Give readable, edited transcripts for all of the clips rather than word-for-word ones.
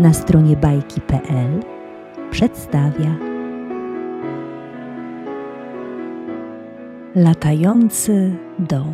na stronie bajki.pl przedstawia Latający dom.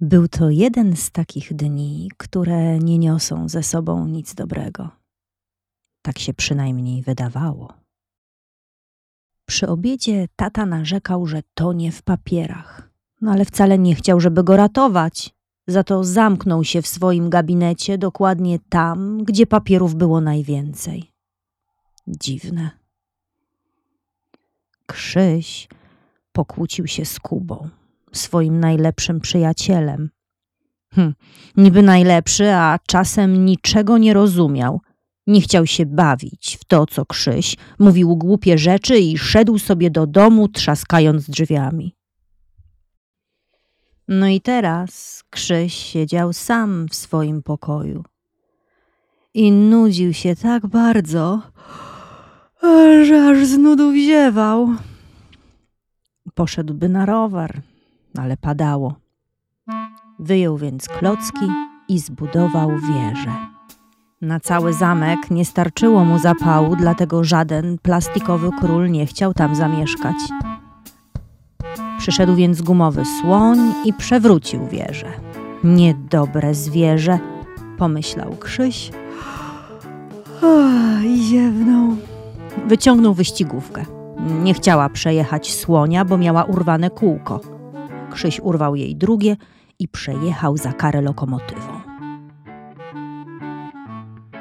Był to jeden z takich dni, które nie niosą ze sobą nic dobrego. Tak się przynajmniej wydawało. Przy obiedzie tata narzekał, że tonie w papierach, ale wcale nie chciał, żeby go ratować. Za to zamknął się w swoim gabinecie, dokładnie tam, gdzie papierów było najwięcej. Dziwne. Krzyś pokłócił się z Kubą, swoim najlepszym przyjacielem. Niby najlepszy, a czasem niczego nie rozumiał. Nie chciał się bawić w to, co Krzyś, mówił głupie rzeczy i szedł sobie do domu, trzaskając drzwiami. No i teraz Krzyś siedział sam w swoim pokoju i nudził się tak bardzo, że aż z nudów ziewał. Poszedłby na rower, ale padało. Wyjął więc klocki i zbudował wieżę. Na cały zamek nie starczyło mu zapału, dlatego żaden plastikowy król nie chciał tam zamieszkać. Przyszedł więc gumowy słoń i przewrócił wieżę. Niedobre zwierzę, pomyślał Krzyś i ziewnął. Wyciągnął wyścigówkę. Nie chciała przejechać słonia, bo miała urwane kółko. Krzyś urwał jej drugie i przejechał za karę lokomotywą.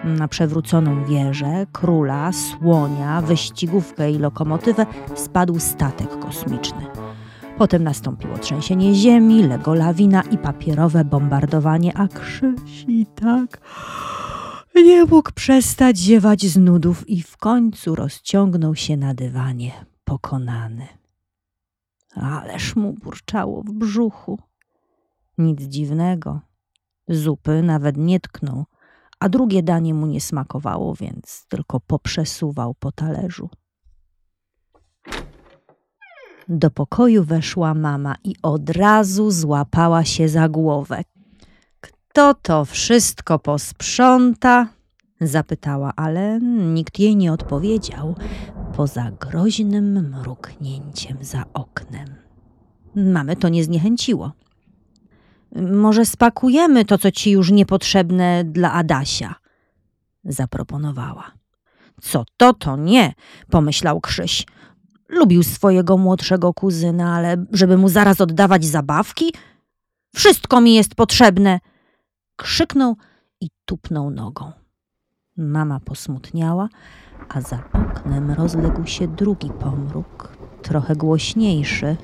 Na przewróconą wieżę, króla, słonia, wyścigówkę i lokomotywę spadł statek kosmiczny. Potem nastąpiło trzęsienie ziemi, legło lawina i papierowe bombardowanie, a Krzyś i tak nie mógł przestać ziewać z nudów i w końcu rozciągnął się na dywanie, pokonany. Ależ mu burczało w brzuchu. Nic dziwnego. Zupy nawet nie tknął, a drugie danie mu nie smakowało, więc tylko poprzesuwał po talerzu. Do pokoju weszła mama i od razu złapała się za głowę. Kto to wszystko posprząta? Zapytała, ale nikt jej nie odpowiedział, poza groźnym mruknięciem za oknem. Mamy to nie zniechęciło. Może spakujemy to, co ci już niepotrzebne dla Adasia? Zaproponowała. Co to nie, pomyślał Krzyś. Lubił swojego młodszego kuzyna, ale żeby mu zaraz oddawać zabawki? Wszystko mi jest potrzebne! Krzyknął i tupnął nogą. Mama posmutniała, a za oknem rozległ się drugi pomruk, trochę głośniejszy.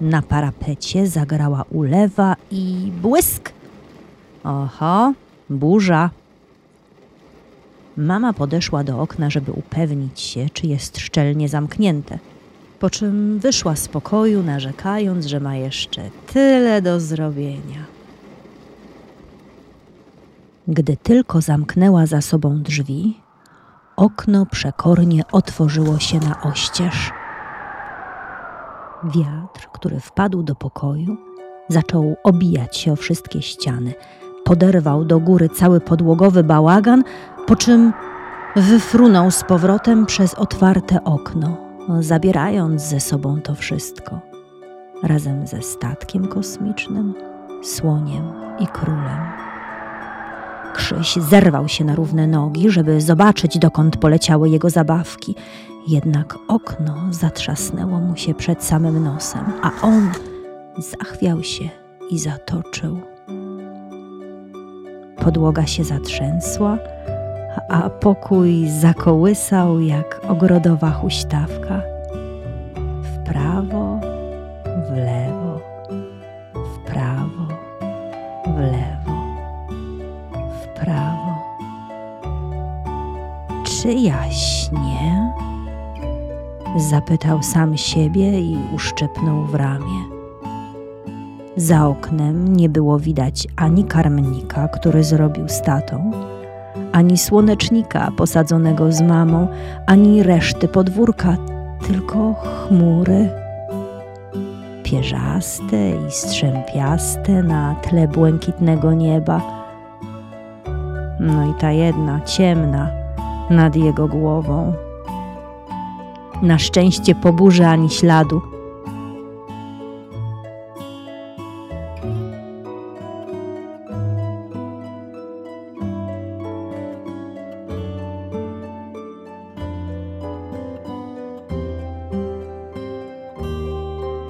Na parapecie zagrała ulewa i błysk. Oho, burza. Mama podeszła do okna, żeby upewnić się, czy jest szczelnie zamknięte. Po czym wyszła z pokoju, narzekając, że ma jeszcze tyle do zrobienia. Gdy tylko zamknęła za sobą drzwi, okno przekornie otworzyło się na oścież. Wiatr, który wpadł do pokoju, zaczął obijać się o wszystkie ściany. Poderwał do góry cały podłogowy bałagan, po czym wyfrunął z powrotem przez otwarte okno, zabierając ze sobą to wszystko. Razem ze statkiem kosmicznym, słoniem i królem. Krzyś zerwał się na równe nogi, żeby zobaczyć, dokąd poleciały jego zabawki. Jednak okno zatrzasnęło mu się przed samym nosem, a on zachwiał się i zatoczył. Podłoga się zatrzęsła, a pokój zakołysał jak ogrodowa huśtawka. W prawo, w lewo, w prawo, w lewo. Prawo, przyjaźnie? Zapytał sam siebie i uszczypnął w ramię. Za oknem nie było widać ani karmnika, który zrobił z tatą, ani słonecznika posadzonego z mamą, ani reszty podwórka, tylko chmury. Pierzaste i strzępiaste na tle błękitnego nieba. No i ta jedna, ciemna, nad jego głową. Na szczęście po burzy ani śladu.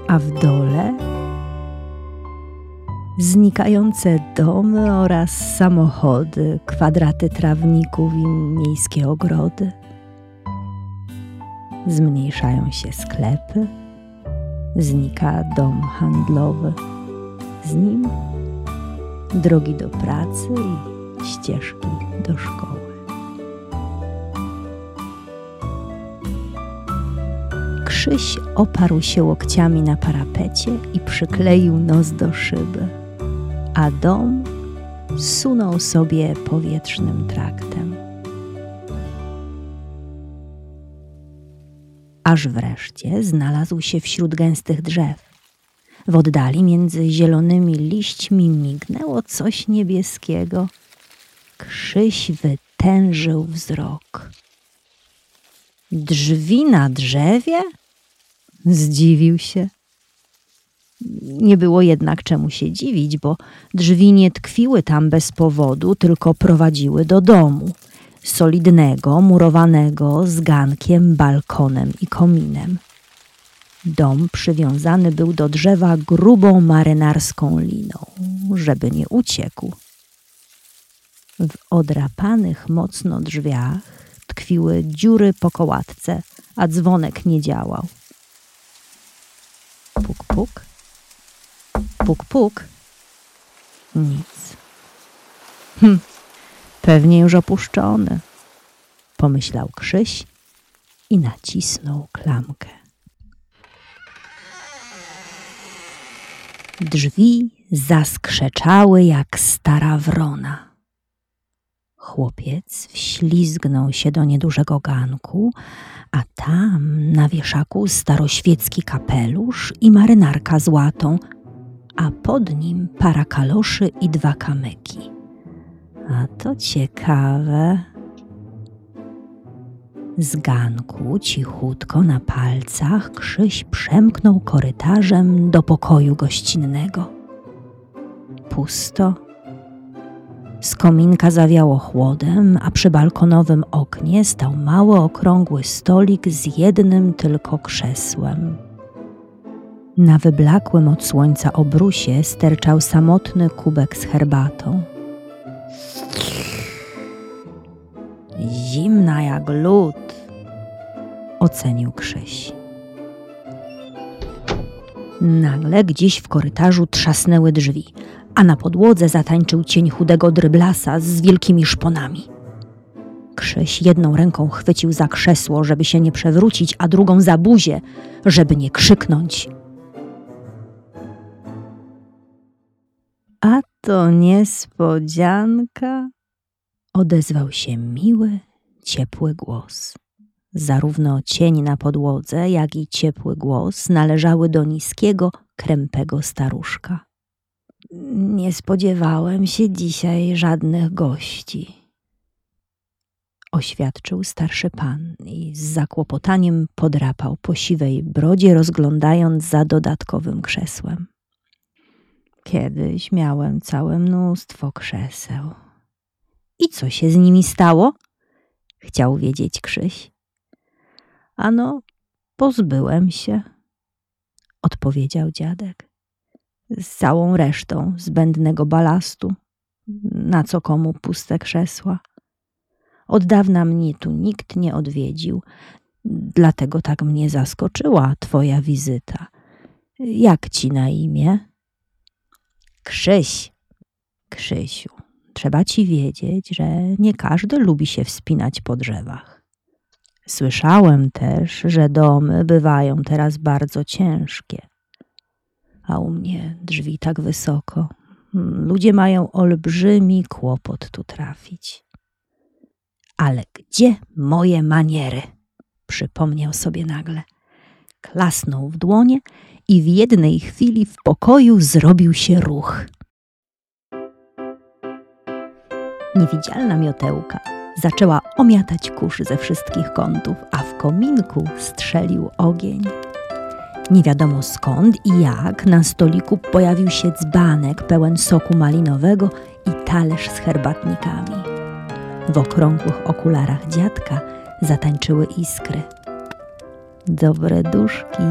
A w dole znikające domy oraz samochody, kwadraty trawników i miejskie ogrody. Zmniejszają się sklepy, znika dom handlowy. Z nim drogi do pracy i ścieżki do szkoły. Krzyś oparł się łokciami na parapecie i przykleił nos do szyby, a dom sunął sobie powietrznym traktem. Aż wreszcie znalazł się wśród gęstych drzew. W oddali między zielonymi liśćmi mignęło coś niebieskiego. Krzyś wytężył wzrok. Drzwi na drzewie? Zdziwił się. Nie było jednak czemu się dziwić, bo drzwi nie tkwiły tam bez powodu, tylko prowadziły do domu. Solidnego, murowanego, z gankiem, balkonem i kominem. Dom przywiązany był do drzewa grubą marynarską liną, żeby nie uciekł. W odrapanych mocno drzwiach tkwiły dziury po kołatce, a dzwonek nie działał. Puk, puk. Puk, puk. Nic. Pewnie już opuszczony, pomyślał Krzyś i nacisnął klamkę. Drzwi zaskrzeczały jak stara wrona. Chłopiec wślizgnął się do niedużego ganku, a tam na wieszaku staroświecki kapelusz i marynarka z łatą, a pod nim para kaloszy i dwa kamyki. A to ciekawe. Z ganku cichutko na palcach Krzyś przemknął korytarzem do pokoju gościnnego. Pusto. Z kominka zawiało chłodem, a przy balkonowym oknie stał mały, okrągły stolik z jednym tylko krzesłem. Na wyblakłym od słońca obrusie sterczał samotny kubek z herbatą. Zimna jak lód, ocenił Krzyś. Nagle gdzieś w korytarzu trzasnęły drzwi, a na podłodze zatańczył cień chudego dryblasa z wielkimi szponami. Krzyś jedną ręką chwycił za krzesło, żeby się nie przewrócić, a drugą za buzię, żeby nie krzyknąć. A to niespodzianka, odezwał się miły, ciepły głos. Zarówno cień na podłodze, jak i ciepły głos należały do niskiego, krępego staruszka. Nie spodziewałem się dzisiaj żadnych gości, oświadczył starszy pan i z zakłopotaniem podrapał po siwej brodzie, rozglądając za dodatkowym krzesłem. Kiedyś miałem całe mnóstwo krzeseł. I co się z nimi stało? Chciał wiedzieć Krzyś. Ano, pozbyłem się, odpowiedział dziadek. Z całą resztą zbędnego balastu, na co komu puste krzesła. Od dawna mnie tu nikt nie odwiedził, dlatego tak mnie zaskoczyła twoja wizyta. Jak ci na imię? Krzysiu, trzeba ci wiedzieć, że nie każdy lubi się wspinać po drzewach. Słyszałem też, że domy bywają teraz bardzo ciężkie. A u mnie drzwi tak wysoko. Ludzie mają olbrzymi kłopot tu trafić. Ale gdzie moje maniery? Przypomniał sobie nagle. Klasnął w dłonie i w jednej chwili w pokoju zrobił się ruch. Niewidzialna miotełka zaczęła omiatać kurz ze wszystkich kątów, a w kominku strzelił ogień. Nie wiadomo skąd i jak na stoliku pojawił się dzbanek pełen soku malinowego i talerz z herbatnikami. W okrągłych okularach dziadka zatańczyły iskry. Dobre duszki,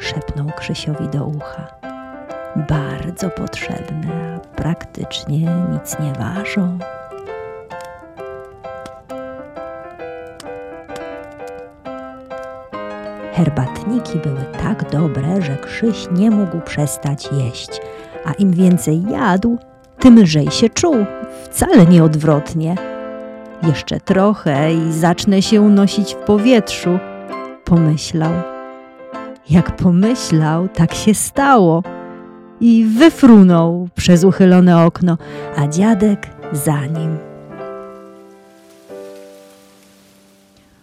szepnął Krzysiowi do ucha. Bardzo potrzebne, praktycznie nic nie ważą. Herbatniki były tak dobre, że Krzyś nie mógł przestać jeść, a im więcej jadł, tym lżej się czuł, wcale nie odwrotnie. Jeszcze trochę i zacznę się unosić w powietrzu, pomyślał. Jak pomyślał, tak się stało i wyfrunął przez uchylone okno, a dziadek za nim.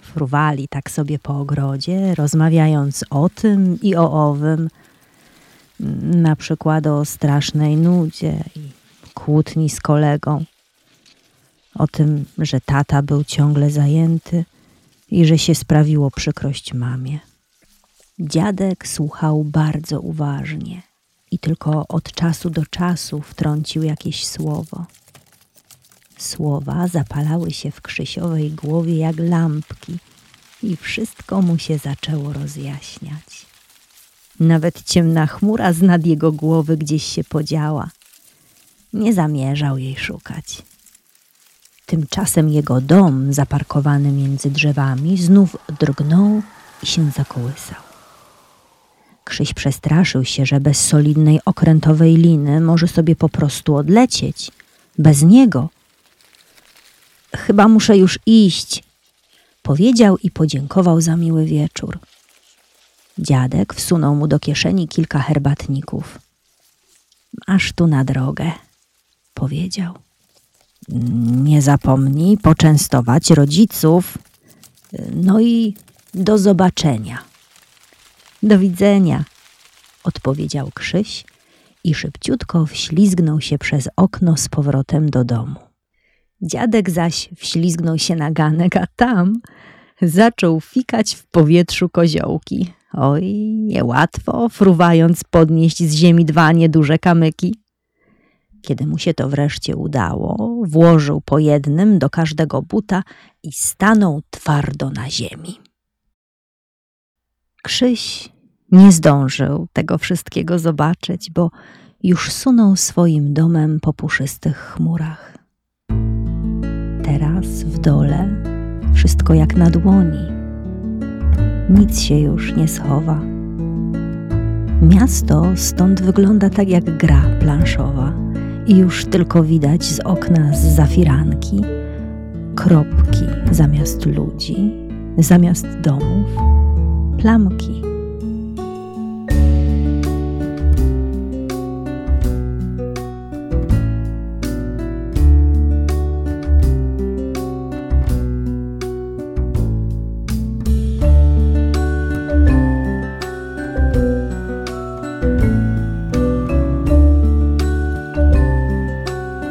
Fruwali tak sobie po ogrodzie, rozmawiając o tym i o owym, na przykład o strasznej nudzie i kłótni z kolegą, o tym, że tata był ciągle zajęty i że się sprawiło przykrość mamie. Dziadek słuchał bardzo uważnie i tylko od czasu do czasu wtrącił jakieś słowo. Słowa zapalały się w Krzysiowej głowie jak lampki i wszystko mu się zaczęło rozjaśniać. Nawet ciemna chmura znad jego głowy gdzieś się podziała. Nie zamierzał jej szukać. Tymczasem jego dom, zaparkowany między drzewami, znów drgnął i się zakołysał. Krzyś przestraszył się, że bez solidnej okrętowej liny może sobie po prostu odlecieć. Bez niego. Chyba muszę już iść, powiedział i podziękował za miły wieczór. Dziadek wsunął mu do kieszeni kilka herbatników. Masz tu na drogę, powiedział. Nie zapomnij poczęstować rodziców. No i do zobaczenia. Do widzenia, odpowiedział Krzyś i szybciutko wślizgnął się przez okno z powrotem do domu. Dziadek zaś wślizgnął się na ganek, a tam zaczął fikać w powietrzu koziołki. Oj, niełatwo, fruwając podnieść z ziemi dwa nieduże kamyki. Kiedy mu się to wreszcie udało, włożył po jednym do każdego buta i stanął twardo na ziemi. Krzyś nie zdążył tego wszystkiego zobaczyć, bo już sunął swoim domem po puszystych chmurach. Teraz w dole wszystko jak na dłoni. Nic się już nie schowa. Miasto stąd wygląda tak jak gra planszowa i już tylko widać z okna zza firanki kropki zamiast ludzi, zamiast domów, plamki.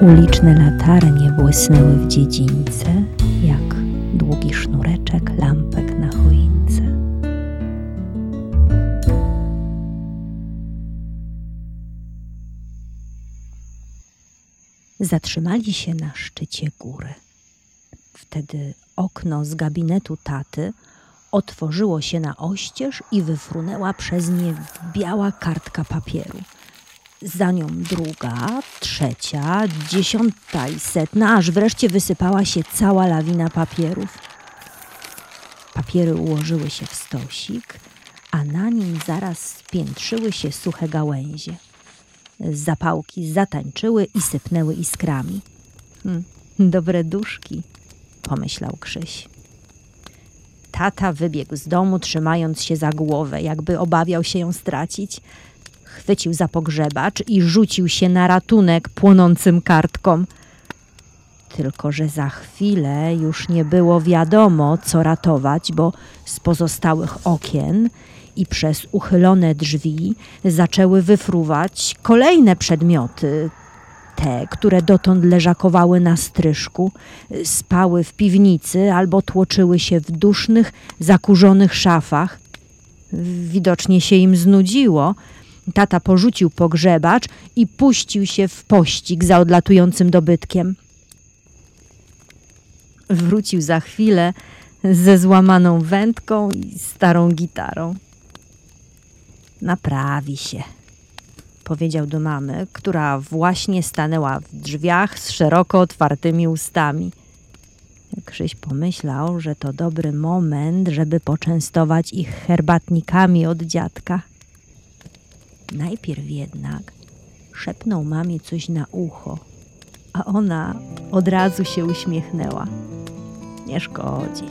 Uliczne latarnie błysnęły w dziedzińce, jak długi sznureczek lampek na choince. Zatrzymali się na szczycie góry. Wtedy okno z gabinetu taty otworzyło się na oścież i wyfrunęła przez nie biała kartka papieru. Za nią druga, trzecia, 10. i 100., aż wreszcie wysypała się cała lawina papierów. Papiery ułożyły się w stosik, a na nim zaraz spiętrzyły się suche gałęzie. Zapałki zatańczyły i sypnęły iskrami. Dobre duszki, pomyślał Krzyś. Tata wybiegł z domu, trzymając się za głowę, jakby obawiał się ją stracić. Chwycił za pogrzebacz i rzucił się na ratunek płonącym kartkom. Tylko że za chwilę już nie było wiadomo, co ratować, bo z pozostałych okien i przez uchylone drzwi zaczęły wyfruwać kolejne przedmioty. Te, które dotąd leżakowały na stryszku, spały w piwnicy albo tłoczyły się w dusznych, zakurzonych szafach. Widocznie się im znudziło. Tata porzucił pogrzebacz i puścił się w pościg za odlatującym dobytkiem. Wrócił za chwilę ze złamaną wędką i starą gitarą. Naprawi się, powiedział do mamy, która właśnie stanęła w drzwiach z szeroko otwartymi ustami. Krzyś pomyślał, że to dobry moment, żeby poczęstować ich herbatnikami od dziadka. Najpierw jednak szepnął mamie coś na ucho, a ona od razu się uśmiechnęła. Nie szkodzi,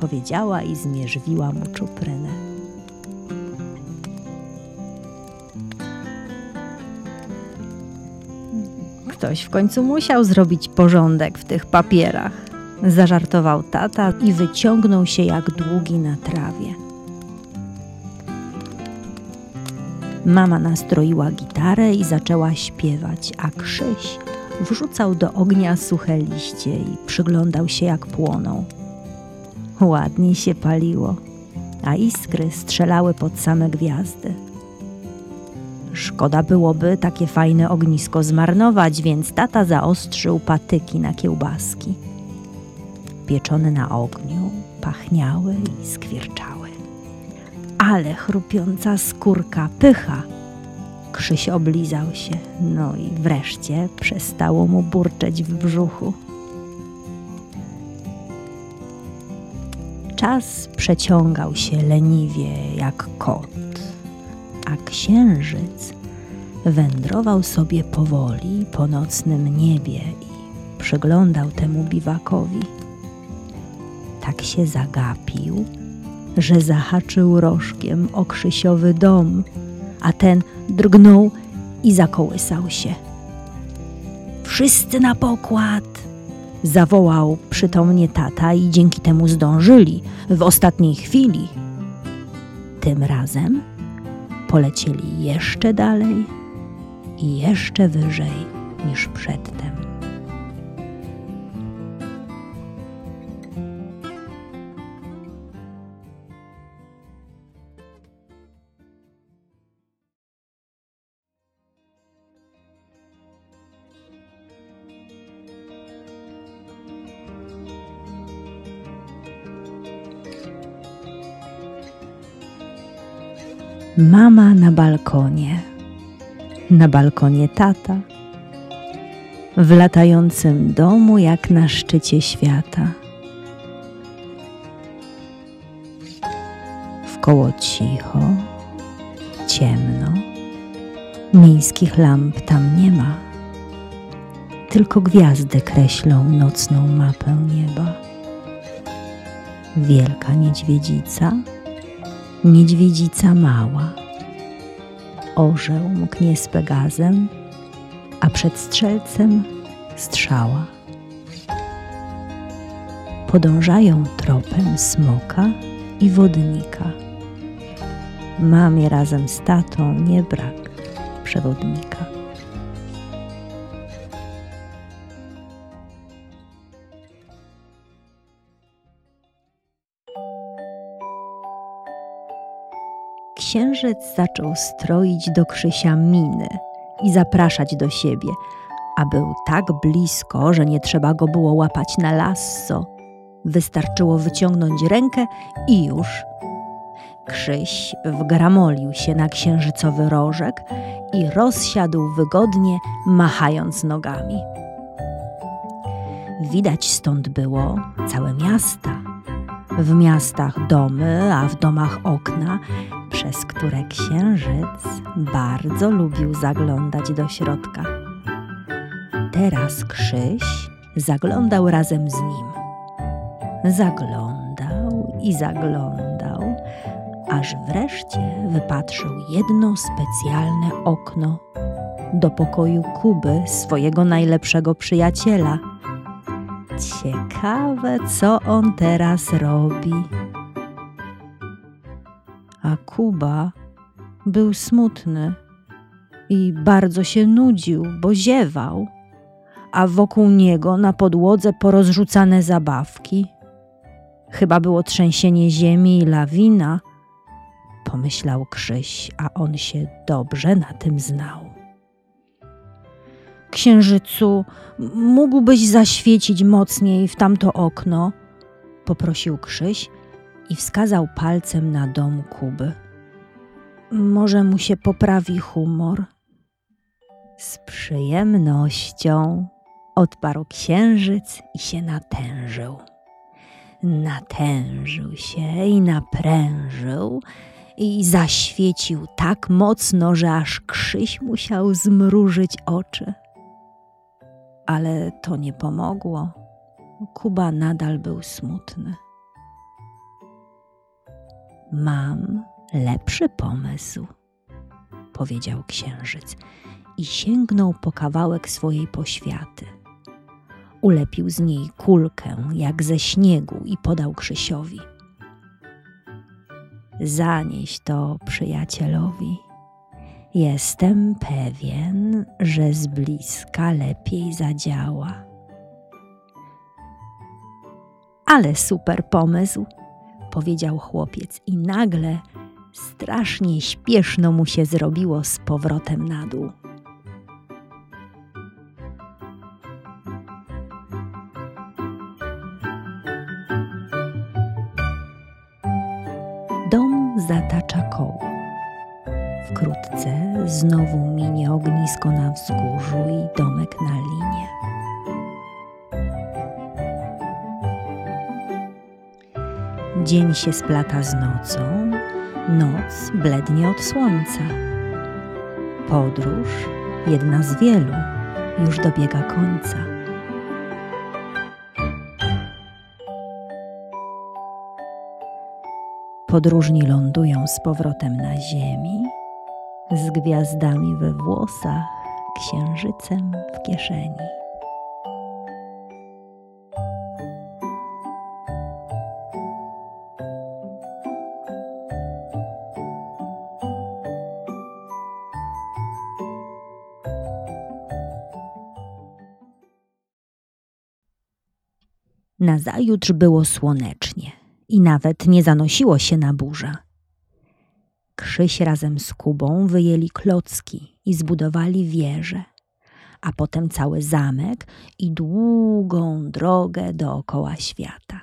powiedziała i zmierzwiła mu czuprynę. Ktoś w końcu musiał zrobić porządek w tych papierach, zażartował tata i wyciągnął się jak długi na trawie. Mama nastroiła gitarę i zaczęła śpiewać, a Krzyś wrzucał do ognia suche liście i przyglądał się, jak płoną. Ładnie się paliło, a iskry strzelały pod same gwiazdy. Szkoda byłoby takie fajne ognisko zmarnować, więc tata zaostrzył patyki na kiełbaski. Pieczone na ogniu, pachniały i skwierczały. Ale chrupiąca skórka, pycha! Krzyś oblizał się, no i wreszcie przestało mu burczeć w brzuchu. Czas przeciągał się leniwie jak kot, a księżyc wędrował sobie powoli po nocnym niebie i przyglądał temu biwakowi. Tak się zagapił, że zahaczył rożkiem o Krzysiowy dom, a ten drgnął i zakołysał się. Wszyscy na pokład! Zawołał przytomnie tata i dzięki temu zdążyli w ostatniej chwili. Tym razem polecieli jeszcze dalej i jeszcze wyżej niż przedtem. Mama na balkonie tata, w latającym domu jak na szczycie świata. Wkoło cicho, ciemno, miejskich lamp tam nie ma, tylko gwiazdy kreślą nocną mapę nieba. Wielka niedźwiedzica, niedźwiedzica mała. Orzeł mknie z Pegazem, a przed strzelcem strzała. Podążają tropem smoka i wodnika. Mamie razem z tatą nie brak przewodnika. Księżyc zaczął stroić do Krzysia miny i zapraszać do siebie, a był tak blisko, że nie trzeba go było łapać na lasso. Wystarczyło wyciągnąć rękę i już. Krzyś wgramolił się na księżycowy rożek i rozsiadł wygodnie, machając nogami. Widać stąd było całe miasta. W miastach domy, a w domach okna, przez które księżyc bardzo lubił zaglądać do środka. Teraz Krzyś zaglądał razem z nim. Zaglądał i zaglądał, aż wreszcie wypatrzył jedno specjalne okno do pokoju Kuby, swojego najlepszego przyjaciela. Ciekawe, co on teraz robi. A Kuba był smutny i bardzo się nudził, bo ziewał, a wokół niego na podłodze porozrzucane zabawki. Chyba było trzęsienie ziemi i lawina, pomyślał Krzyś, a on się dobrze na tym znał. Księżycu, mógłbyś zaświecić mocniej w tamto okno? Poprosił Krzyś i wskazał palcem na dom Kuby. Może mu się poprawi humor? Z przyjemnością odparł księżyc i się natężył. Natężył się i naprężył i zaświecił tak mocno, że aż Krzyś musiał zmrużyć oczy. Ale to nie pomogło. Kuba nadal był smutny. Mam lepszy pomysł, powiedział księżyc i sięgnął po kawałek swojej poświaty. Ulepił z niej kulkę jak ze śniegu i podał Krzysiowi. Zanieś to przyjacielowi. Jestem pewien, że z bliska lepiej zadziała. Ale super pomysł, powiedział chłopiec i nagle strasznie śpieszno mu się zrobiło z powrotem na dół. Dom zatacza koło. Wkrótce znowu minie ognisko na wzgórzu i domek na linie. Dzień się splata z nocą, noc blednie od słońca. Podróż, jedna z wielu, już dobiega końca. Podróżni lądują z powrotem na ziemi, z gwiazdami we włosach, księżycem w kieszeni. Nazajutrz było słonecznie i nawet nie zanosiło się na burzę. Krzyś razem z Kubą wyjęli klocki i zbudowali wieżę, a potem cały zamek i długą drogę dookoła świata.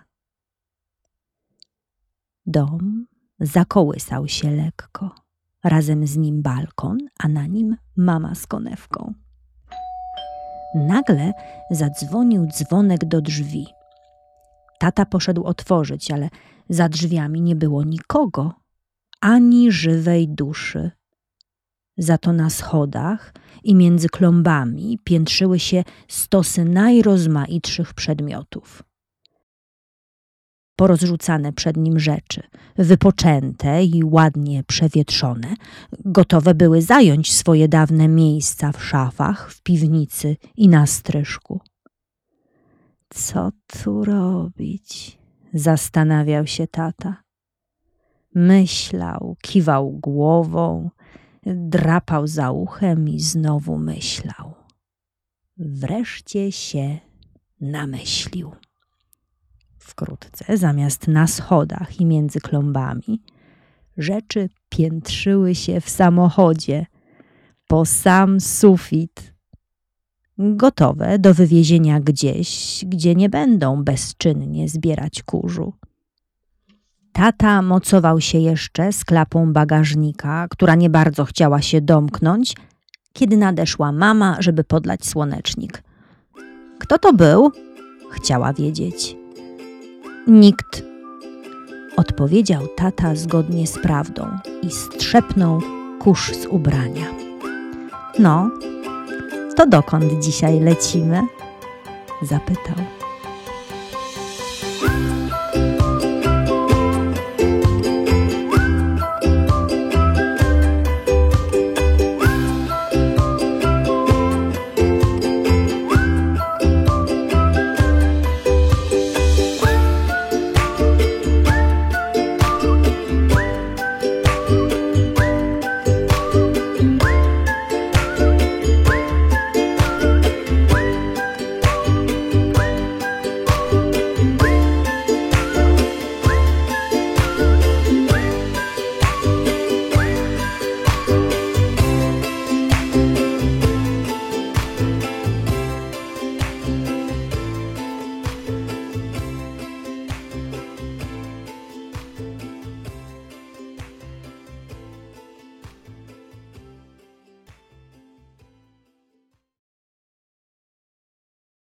Dom zakołysał się lekko, razem z nim balkon, a na nim mama z konewką. Nagle zadzwonił dzwonek do drzwi. Tata poszedł otworzyć, ale za drzwiami nie było nikogo, ani żywej duszy. Za to na schodach i między klombami piętrzyły się stosy najrozmaitszych przedmiotów. Porozrzucane przed nim rzeczy, wypoczęte i ładnie przewietrzone, gotowe były zająć swoje dawne miejsca w szafach, w piwnicy i na stryszku. Co tu robić? Zastanawiał się tata. Myślał, kiwał głową, drapał za uchem i znowu myślał. Wreszcie się namyślił. Wkrótce, zamiast na schodach i między klombami, rzeczy piętrzyły się w samochodzie, po sam sufit. Gotowe do wywiezienia gdzieś, gdzie nie będą bezczynnie zbierać kurzu. Tata mocował się jeszcze z klapą bagażnika, która nie bardzo chciała się domknąć, kiedy nadeszła mama, żeby podlać słonecznik. Kto to był? Chciała wiedzieć. Nikt, odpowiedział tata zgodnie z prawdą i strzepnął kurz z ubrania. No, to dokąd dzisiaj lecimy? Zapytał.